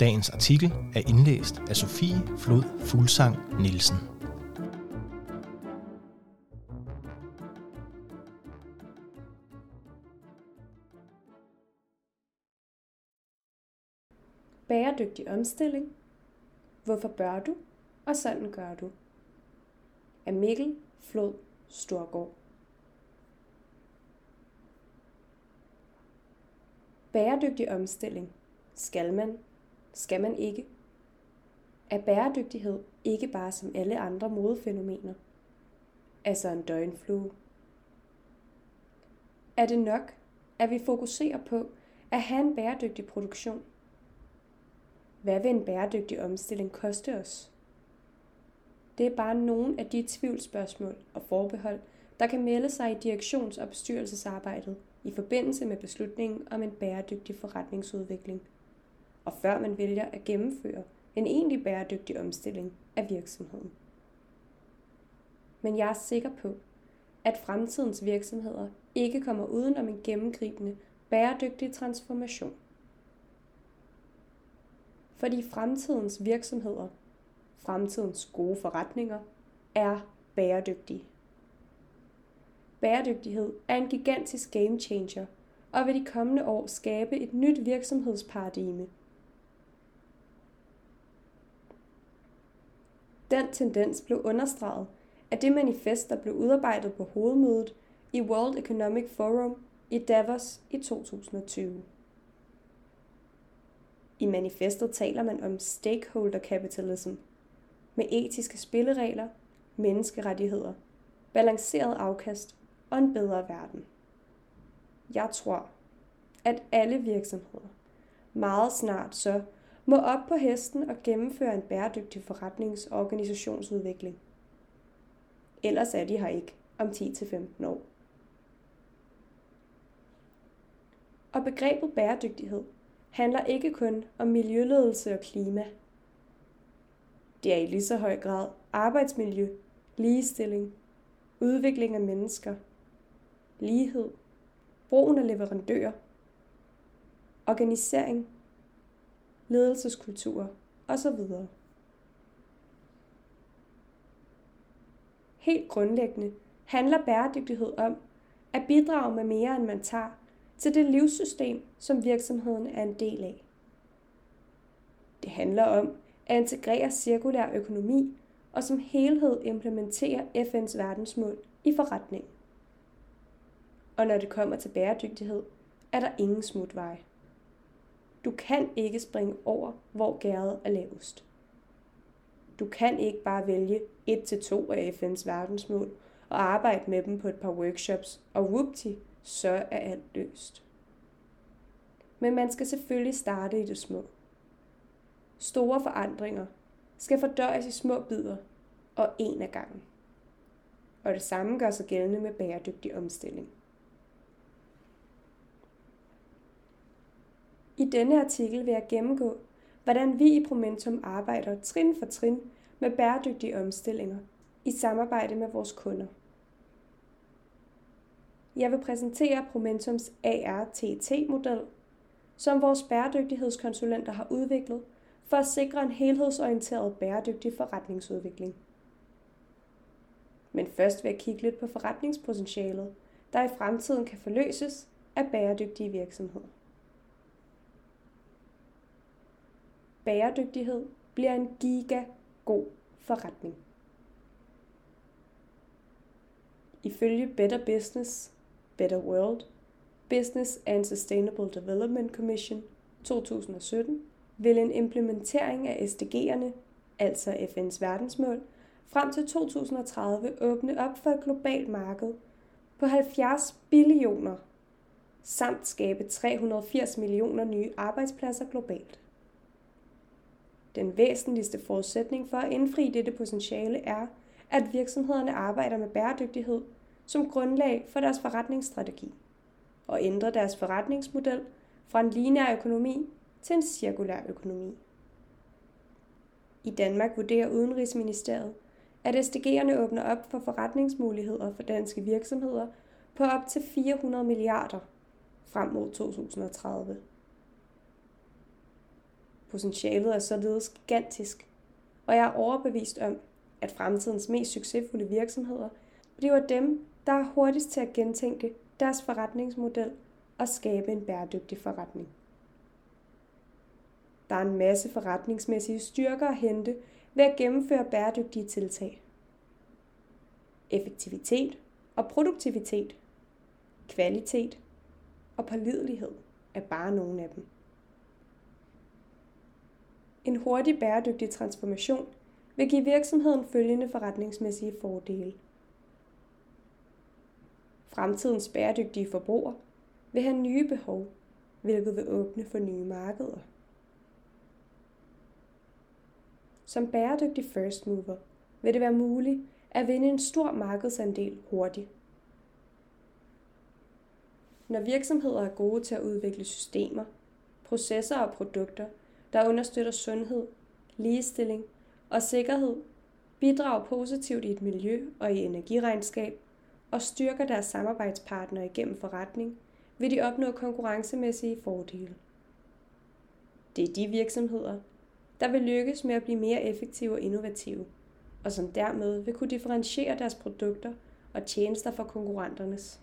Dagens artikel er indlæst af Sofie Flod Fuglsang Nielsen. Bæredygtig omstilling. Hvorfor bør du, og sådan gør du? Af Mikkel Flod Storgård. Bæredygtig omstilling. Skal man? Skal man ikke? Er bæredygtighed ikke bare som alle andre modefænomener? Altså en døgnflue? Er det nok, at vi fokuserer på at have en bæredygtig produktion? Hvad vil en bæredygtig omstilling koste os? Det er bare nogle af de tvivlsspørgsmål og forbehold, der kan melde sig i direktions- og bestyrelsesarbejdet i forbindelse med beslutningen om en bæredygtig forretningsudvikling, og før man vælger at gennemføre en egentlig bæredygtig omstilling af virksomheden. Men jeg er sikker på, at fremtidens virksomheder ikke kommer uden om en gennemgribende bæredygtig transformation. Fordi fremtidens virksomheder, fremtidens gode forretninger, er bæredygtige. Bæredygtighed er en gigantisk game changer, og vil de kommende år skabe et nyt virksomhedsparadigme. Den tendens blev understreget af det manifest, der blev udarbejdet på hovedmødet i World Economic Forum i Davos i 2020. I manifestet taler man om stakeholder capitalism med etiske spilleregler, menneskerettigheder, balanceret afkast og en bedre verden. Jeg tror, at alle virksomheder meget snart så må op på hesten og gennemføre en bæredygtig forretnings- og organisationsudvikling. Ellers er de her ikke om 10-15 år. Og begrebet bæredygtighed handler ikke kun om miljøledelse og klima. Det er i lige så høj grad arbejdsmiljø, ligestilling, udvikling af mennesker, lighed, brugen af leverandører, organisering, ledelseskulturer osv. Helt grundlæggende handler bæredygtighed om at bidrage med mere, end man tager, til det livssystem, som virksomheden er en del af. Det handler om at integrere cirkulær økonomi og som helhed implementere FN's verdensmål i forretningen. Og når det kommer til bæredygtighed, er der ingen smutveje. Du kan ikke springe over, hvor gærdet er lavest. Du kan ikke bare vælge 1-2 af FN's verdensmål og arbejde med dem på et par workshops, og whoopty, så er alt løst. Men man skal selvfølgelig starte i det små. Store forandringer skal fordøjes i små bidder og en af gangen. Og det samme gør sig gældende med bæredygtig omstilling. I denne artikel vil jeg gennemgå, hvordan vi i ProMentum arbejder trin for trin med bæredygtige omstillinger i samarbejde med vores kunder. Jeg vil præsentere ProMentums ART-model, som vores bæredygtighedskonsulenter har udviklet for at sikre en helhedsorienteret bæredygtig forretningsudvikling. Men først vil jeg kigge lidt på forretningspotentialet, der i fremtiden kan forløses af bæredygtige virksomheder. Bæredygtighed bliver en gigagod forretning. Ifølge Better Business, Better World, Business and Sustainable Development Commission 2017 vil en implementering af SDG'erne, altså FN's verdensmål, frem til 2030 åbne op for et globalt marked på 70 billioner, samt skabe 380 millioner nye arbejdspladser globalt. Den væsentligste forudsætning for at indfri dette potentiale er, at virksomhederne arbejder med bæredygtighed som grundlag for deres forretningsstrategi og ændrer deres forretningsmodel fra en lineær økonomi til en cirkulær økonomi. I Danmark vurderer Udenrigsministeriet, at SDG'erne åbner op for forretningsmuligheder for danske virksomheder på op til 400 milliarder frem mod 2030. Potentialet er således gigantisk, og jeg er overbevist om, at fremtidens mest succesfulde virksomheder bliver dem, der er hurtigst til at gentænke deres forretningsmodel og skabe en bæredygtig forretning. Der er en masse forretningsmæssige styrker at hente ved at gennemføre bæredygtige tiltag. Effektivitet og produktivitet, kvalitet og pålidelighed er bare nogle af dem. En hurtig bæredygtig transformation vil give virksomheden følgende forretningsmæssige fordele. Fremtidens bæredygtige forbrugere vil have nye behov, hvilket vil åbne for nye markeder. Som bæredygtig first mover vil det være muligt at vinde en stor markedsandel hurtigt. Når virksomheder er gode til at udvikle systemer, processer og produkter, der understøtter sundhed, ligestilling og sikkerhed, bidrager positivt i et miljø og i energiregnskab og styrker deres samarbejdspartnere igennem forretning, vil de opnå konkurrencemæssige fordele. Det er de virksomheder, der vil lykkes med at blive mere effektive og innovative, og som dermed vil kunne differentiere deres produkter og tjenester fra konkurrenternes.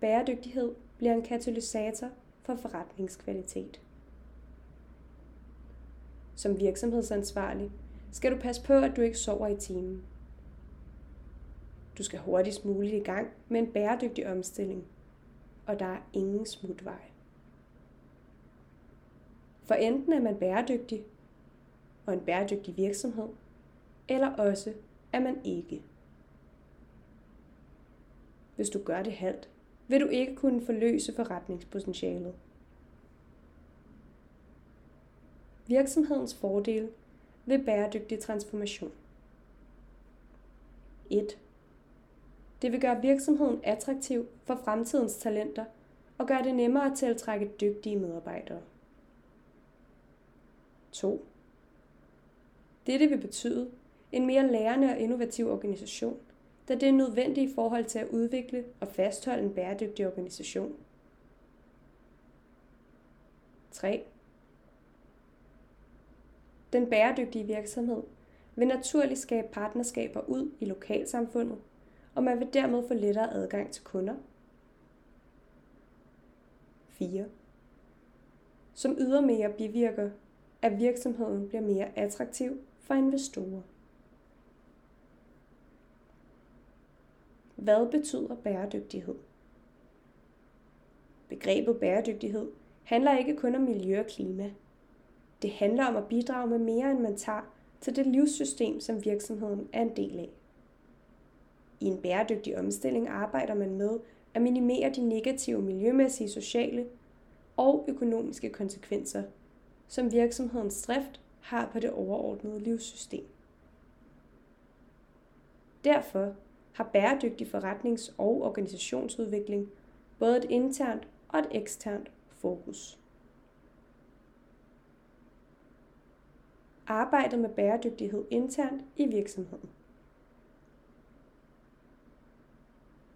Bæredygtighed bliver en katalysator for forretningskvalitet. Som virksomhedsansvarlig skal du passe på, at du ikke sover i timen. Du skal hurtigst muligt i gang med en bæredygtig omstilling, og der er ingen smutvej. For enten er man bæredygtig og en bæredygtig virksomhed, eller også er man ikke. Hvis du gør det halvt, vil du ikke kunne forløse forretningspotentialet. Virksomhedens fordele ved bæredygtig transformation. 1. Det vil gøre virksomheden attraktiv for fremtidens talenter og gøre det nemmere at tiltrække dygtige medarbejdere. 2. Dette vil betyde en mere lærende og innovativ organisation, da det er nødvendigt i forhold til at udvikle og fastholde en bæredygtig organisation. 3. Den bæredygtige virksomhed vil naturligt skabe partnerskaber ud i lokalsamfundet, og man vil dermed få lettere adgang til kunder. 4. Som ydermere bivirker, at virksomheden bliver mere attraktiv for investorer. Hvad betyder bæredygtighed? Begrebet bæredygtighed handler ikke kun om miljø og klima. Det handler om at bidrage med mere, end man tager, til det livssystem, som virksomheden er en del af. I en bæredygtig omstilling arbejder man med at minimere de negative miljømæssige, sociale og økonomiske konsekvenser, som virksomhedens drift har på det overordnede livssystem. Derfor har bæredygtig forretnings- og organisationsudvikling både et internt og et eksternt fokus. Arbejdet med bæredygtighed internt i virksomheden.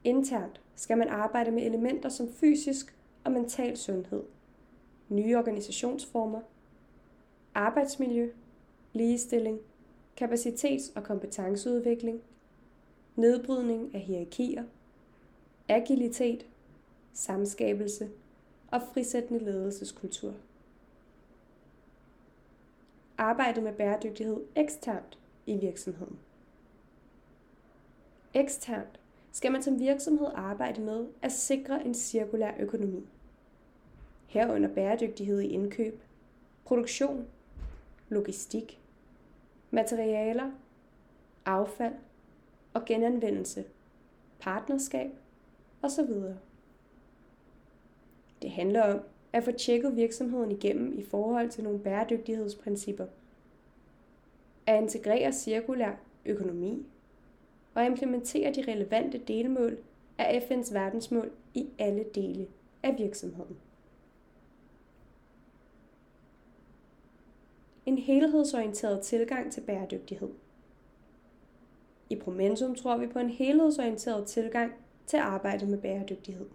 Internt skal man arbejde med elementer som fysisk og mental sundhed, nye organisationsformer, arbejdsmiljø, ligestilling, kapacitets- og kompetenceudvikling, nedbrydning af hierarkier, agilitet, samskabelse og frisættende ledelseskultur. Arbejdet med bæredygtighed eksternt i virksomheden. Eksternt skal man som virksomhed arbejde med at sikre en cirkulær økonomi. Herunder bæredygtighed i indkøb, produktion, logistik, materialer, affald og genanvendelse, partnerskab osv. Det handler om at få tjekket virksomheden igennem i forhold til nogle bæredygtighedsprincipper, at integrere cirkulær økonomi og implementere de relevante delmål af FN's verdensmål i alle dele af virksomheden. En helhedsorienteret tilgang til bæredygtighed. I ProMentum tror vi på en helhedsorienteret tilgang til arbejdet med bæredygtighed.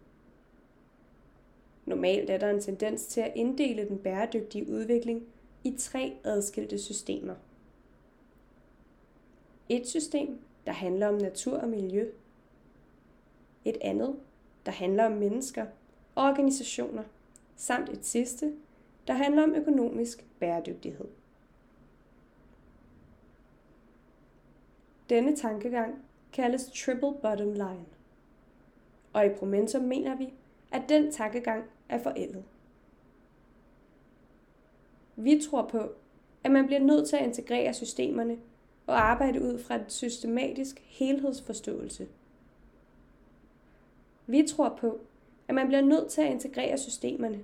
Normalt er der en tendens til at inddele den bæredygtige udvikling i 3 adskilte systemer. Et system, der handler om natur og miljø. Et andet, der handler om mennesker og organisationer. Samt et sidste, der handler om økonomisk bæredygtighed. Denne tankegang kaldes triple bottom line. Og i ProMentum mener vi, at den tankegang er forældet. Vi tror på, at man bliver nødt til at integrere systemerne og arbejde ud fra en systematisk helhedsforståelse. Vi tror på, at man bliver nødt til at integrere systemerne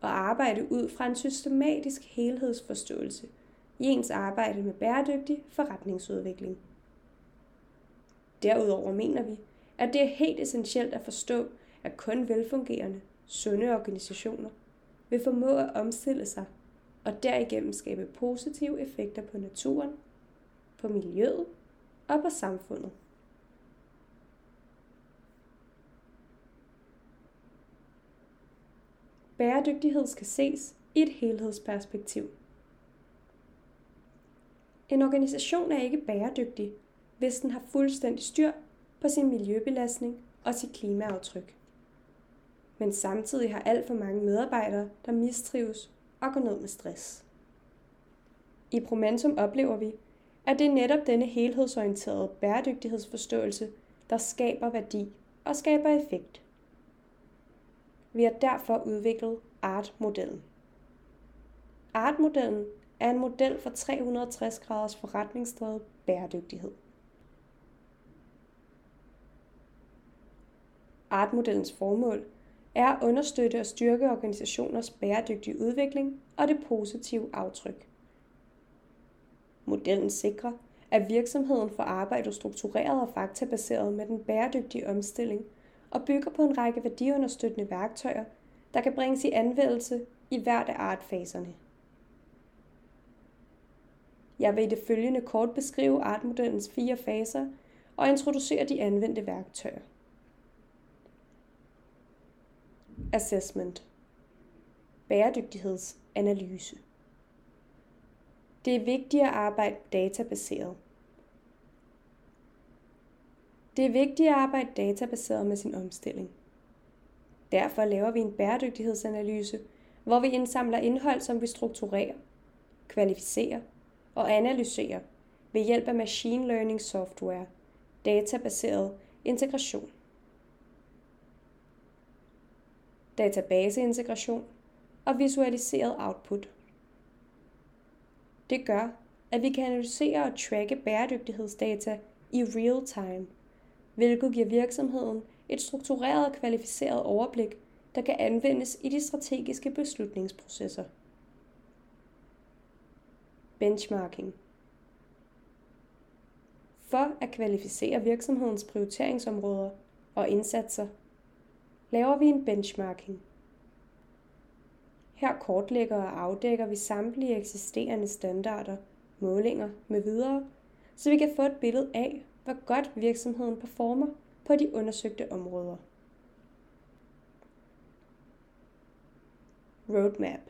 og arbejde ud fra en systematisk helhedsforståelse i ens arbejde med bæredygtig forretningsudvikling. Derudover mener vi, at det er helt essentielt at forstå, at kun velfungerende, sunde organisationer vil formå at omstille sig og derigennem skabe positive effekter på naturen, på miljøet og på samfundet. Bæredygtighed skal ses i et helhedsperspektiv. En organisation er ikke bæredygtig, hvis den har fuldstændig styr på sin miljøbelastning og sit klimaaftryk. Men samtidig har alt for mange medarbejdere, der mistrives og går ned med stress. I ProMentum oplever vi, at det er netop denne helhedsorienterede bæredygtighedsforståelse, der skaber værdi og skaber effekt. Vi har derfor udviklet ART-modellen. ART-modellen er en model for 360 graders forretningsdrevet bæredygtighed. ART-modellens formål er at understøtte og styrke organisationers bæredygtige udvikling og det positive aftryk. Modellen sikrer, at virksomheden får arbejdet struktureret og faktabaseret med den bæredygtige omstilling og bygger på en række værdiunderstøttende værktøjer, der kan bringes i anvendelse i hvert af ART-faserne. Jeg vil i det følgende kort beskrive ART-modellens 4 faser og introducere de anvendte værktøjer. Assessment. Bæredygtighedsanalyse. Det er vigtigt at arbejde databaseret. Det er vigtigt at arbejde databaseret med sin omstilling. Derfor laver vi en bæredygtighedsanalyse, hvor vi indsamler indhold, som vi strukturerer, kvalificerer og analyserer ved hjælp af machine learning software, databaseret integration. Databaseintegration og visualiseret output. Det gør, at vi kan analysere og tracke bæredygtighedsdata i real time, hvilket giver virksomheden et struktureret og kvalificeret overblik, der kan anvendes i de strategiske beslutningsprocesser. Benchmarking. For at kvalificere virksomhedens prioriteringsområder og indsatser, laver vi en benchmarking. Her kortlægger og afdækker vi samtlige eksisterende standarder, målinger med videre, så vi kan få et billede af, hvor godt virksomheden performer på de undersøgte områder. Roadmap.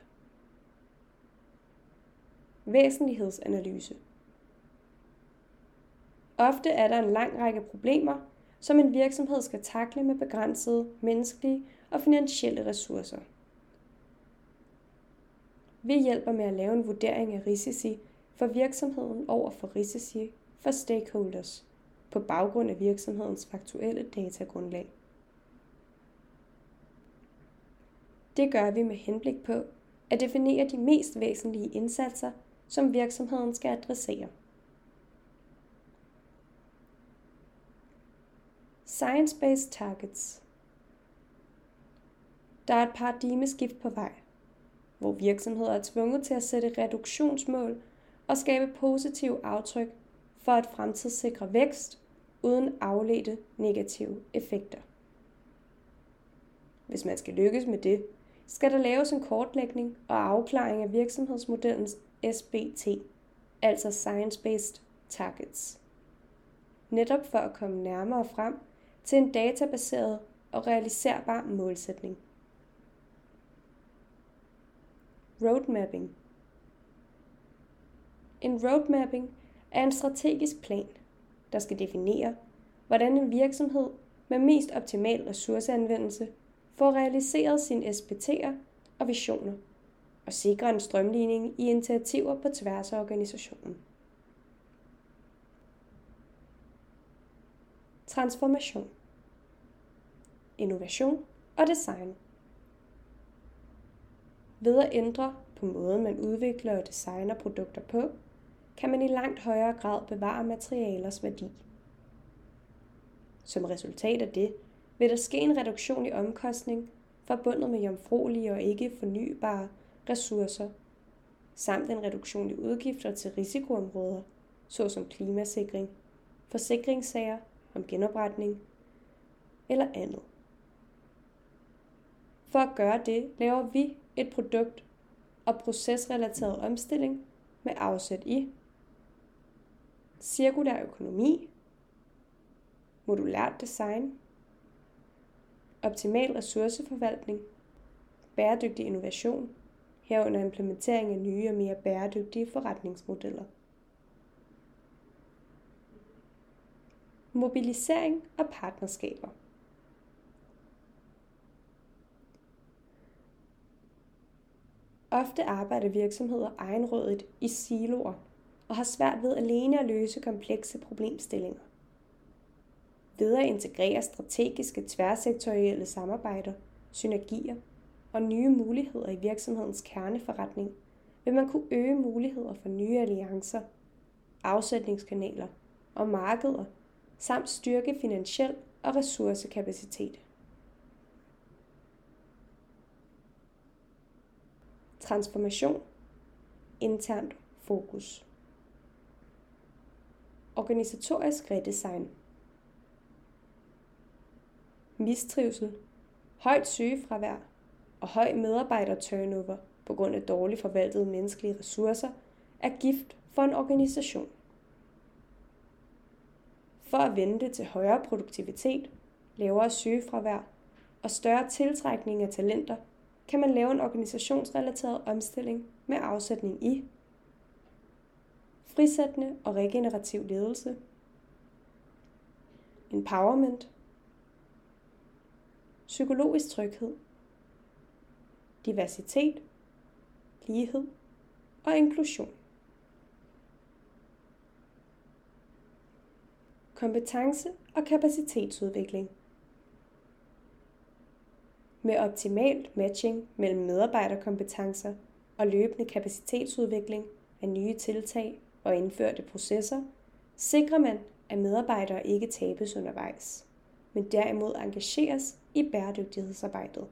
Væsentlighedsanalyse. Ofte er der en lang række problemer, som en virksomhed skal takle med begrænsede menneskelige og finansielle ressourcer. Vi hjælper med at lave en vurdering af risici for virksomheden over for risici for stakeholders på baggrund af virksomhedens faktuelle datagrundlag. Det gør vi med henblik på at definere de mest væsentlige indsatser, som virksomheden skal adressere. Science Based Targets. Der er et paradigmeskift på vej, hvor virksomheder er tvunget til at sætte reduktionsmål og skabe positive aftryk for at fremtidssikre vækst uden afledte negative effekter. Hvis man skal lykkes med det, skal der laves en kortlægning og afklaring af virksomhedsmodellens SBT, altså Science Based Targets. Netop for at komme nærmere frem til en databaseret og realiserbar målsætning. Roadmapping. En roadmapping er en strategisk plan, der skal definere, hvordan en virksomhed med mest optimal ressourceanvendelse får realiseret sine SBT'er og visioner og sikre en strømligning i initiativer på tværs af organisationen. Transformation, innovation og design. Ved at ændre på måden, man udvikler og designer produkter på, kan man i langt højere grad bevare materialers værdi. Som resultat af det vil der ske en reduktion i omkostning forbundet med jomfruelige og ikke fornybare ressourcer, samt en reduktion i udgifter til risikoområder, såsom klimasikring, forsikringssager om genopretning eller andet. For at gøre det, laver vi et produkt- og procesrelateret omstilling med afsæt i cirkulær økonomi, modulært design, optimal ressourceforvaltning, bæredygtig innovation, herunder implementering af nye og mere bæredygtige forretningsmodeller. Mobilisering og partnerskaber. Ofte arbejder virksomheder egenrådigt i siloer og har svært ved alene at løse komplekse problemstillinger. Ved at integrere strategiske tværsektorielle samarbejder, synergier og nye muligheder i virksomhedens kerneforretning, vil man kunne øge muligheder for nye alliancer, afsætningskanaler og markeder, samt styrke finansiel og ressourcekapacitet. Transformation. Internt fokus. Organisatorisk redesign. Mistrivsel, højt sygefravær og høj medarbejderturnover på grund af dårligt forvaltede menneskelige ressourcer er gift for en organisation. For at vende det til højere produktivitet, lavere sygefravær og større tiltrækning af talenter, kan man lave en organisationsrelateret omstilling med afsætning i frisættende og regenerativ ledelse, empowerment, psykologisk tryghed, diversitet, lighed og inklusion. Kompetence og kapacitetsudvikling. Med optimalt matching mellem medarbejderkompetencer og løbende kapacitetsudvikling af nye tiltag og indførte processer, sikrer man, at medarbejdere ikke tabes undervejs, men derimod engageres i bæredygtighedsarbejdet.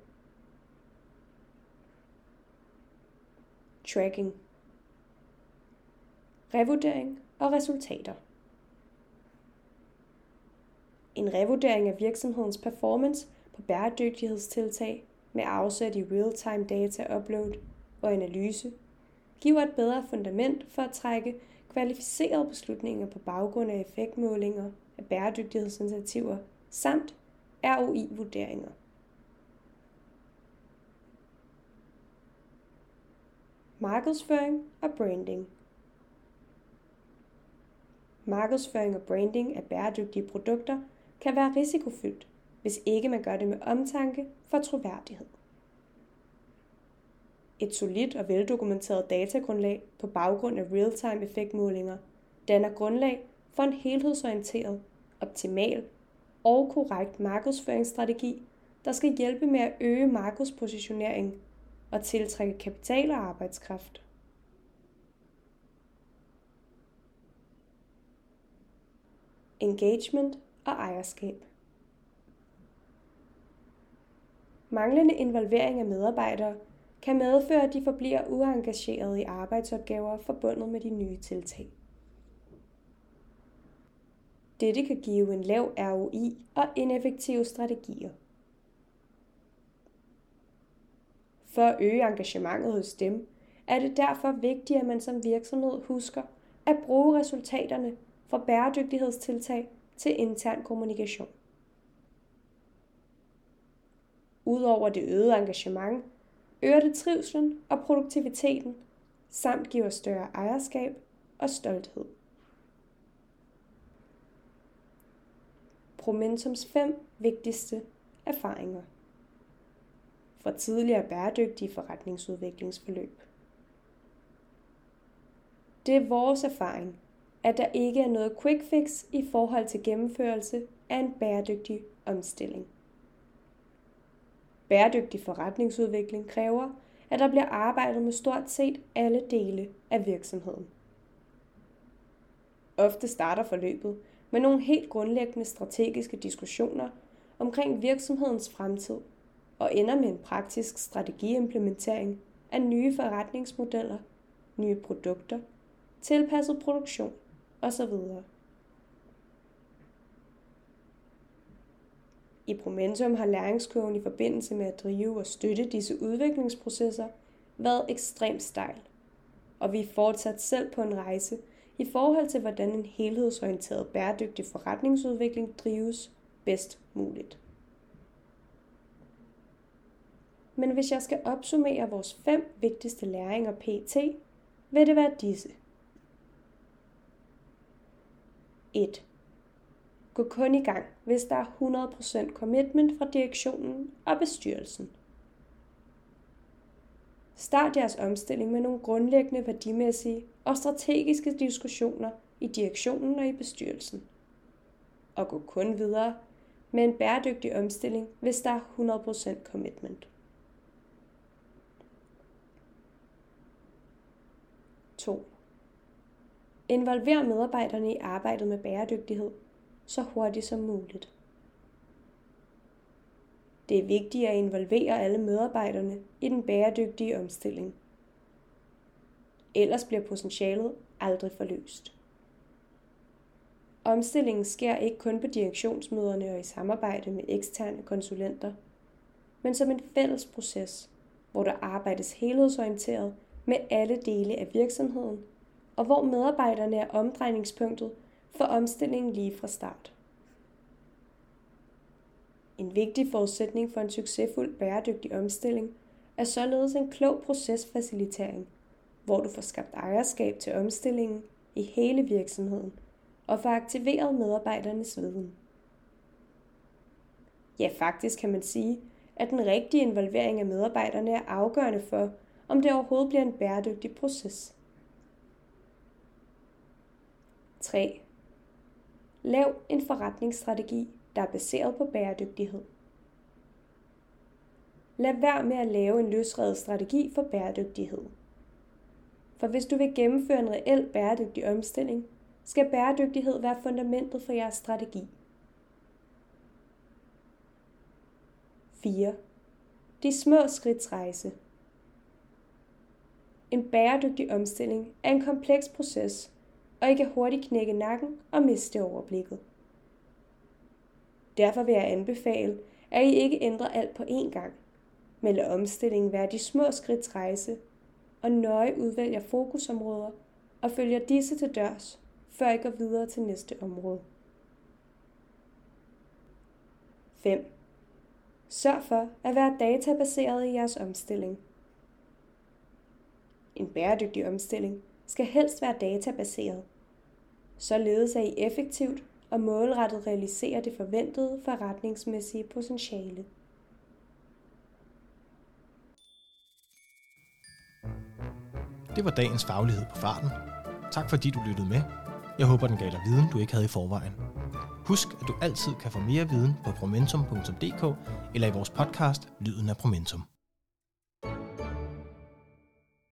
Tracking. Revurdering og resultater. En revurdering af virksomhedens performance på bæredygtighedstiltag med afsæt i real-time data upload og analyse giver et bedre fundament for at trække kvalificerede beslutninger på baggrund af effektmålinger af bæredygtighedsinitiativer samt ROI-vurderinger. Markedsføring og branding. Markedsføring og branding af bæredygtige produkter kan være risikofyldt, hvis ikke man gør det med omtanke for troværdighed. Et solidt og veldokumenteret datagrundlag på baggrund af real-time effektmålinger danner grundlag for en helhedsorienteret, optimal og korrekt markedsføringsstrategi, der skal hjælpe med at øge markedspositionering og tiltrække kapital og arbejdskraft. Engagement og ejerskab. Manglende involvering af medarbejdere kan medføre, at de forbliver uengagerede i arbejdsopgaver forbundet med de nye tiltag. Dette kan give en lav ROI og ineffektive strategier. For at øge engagementet hos dem, er det derfor vigtigt, at man som virksomhed husker at bruge resultaterne fra bæredygtighedstiltag til intern kommunikation. Udover det øgede engagement, øger det trivslen og produktiviteten, samt giver større ejerskab og stolthed. ProMentums 5 vigtigste erfaringer fra tidligere bæredygtige forretningsudviklingsforløb. Det er vores erfaring, at der ikke er noget quick fix i forhold til gennemførelse af en bæredygtig omstilling. Bæredygtig forretningsudvikling kræver, at der bliver arbejdet med stort set alle dele af virksomheden. Ofte starter forløbet med nogle helt grundlæggende strategiske diskussioner omkring virksomhedens fremtid og ender med en praktisk strategiimplementering af nye forretningsmodeller, nye produkter, tilpasset produktion osv. I ProMentum har læringskurven i forbindelse med at drive og støtte disse udviklingsprocesser været ekstremt stejl, og vi er fortsat selv på en rejse i forhold til, hvordan en helhedsorienteret bæredygtig forretningsudvikling drives bedst muligt. Men hvis jeg skal opsummere vores 5 vigtigste læringer pt, vil det være disse. 1. Gå kun i gang, hvis der er 100% commitment fra direktionen og bestyrelsen. Start jeres omstilling med nogle grundlæggende værdimæssige og strategiske diskussioner i direktionen og i bestyrelsen. Og gå kun videre med en bæredygtig omstilling, hvis der er 100% commitment. 2. Involver medarbejderne i arbejdet med bæredygtighed så hurtigt som muligt. Det er vigtigt at involvere alle medarbejderne i den bæredygtige omstilling. Ellers bliver potentialet aldrig forløst. Omstillingen sker ikke kun på direktionsmøderne og i samarbejde med eksterne konsulenter, men som en fælles proces, hvor der arbejdes helhedsorienteret med alle dele af virksomheden, og hvor medarbejderne er omdrejningspunktet for omstillingen lige fra start. En vigtig forudsætning for en succesfuld bæredygtig omstilling er således en klog procesfacilitering, hvor du får skabt ejerskab til omstillingen i hele virksomheden og får aktiveret medarbejdernes viden. Ja, faktisk kan man sige, at den rigtige involvering af medarbejderne er afgørende for, om det overhovedet bliver en bæredygtig proces. 3. Lav en forretningsstrategi, der er baseret på bæredygtighed. Lad være med at lave en løsredet strategi for bæredygtighed. For hvis du vil gennemføre en reel bæredygtig omstilling, skal bæredygtighed være fundamentet for jeres strategi. 4. De små skridts rejse. En bæredygtig omstilling er en kompleks proces, og I kan hurtigt knække nakken og miste overblikket. Derfor vil jeg anbefale, at I ikke ændrer alt på én gang, men lad omstillingen være de små skridts rejse, og nøje udvælger fokusområder og følger disse til dørs, før I går videre til næste område. 5. Sørg for at være databaseret i jeres omstilling. En bæredygtig omstilling skal helst være databaseret, således at I effektivt og målrettet realiserer det forventede forretningsmæssige potentiale. Det var dagens faglighed på farten. Tak fordi du lyttede med. Jeg håber, den gav dig viden, du ikke havde i forvejen. Husk, at du altid kan få mere viden på promentum.dk eller i vores podcast Lyden af Promentum.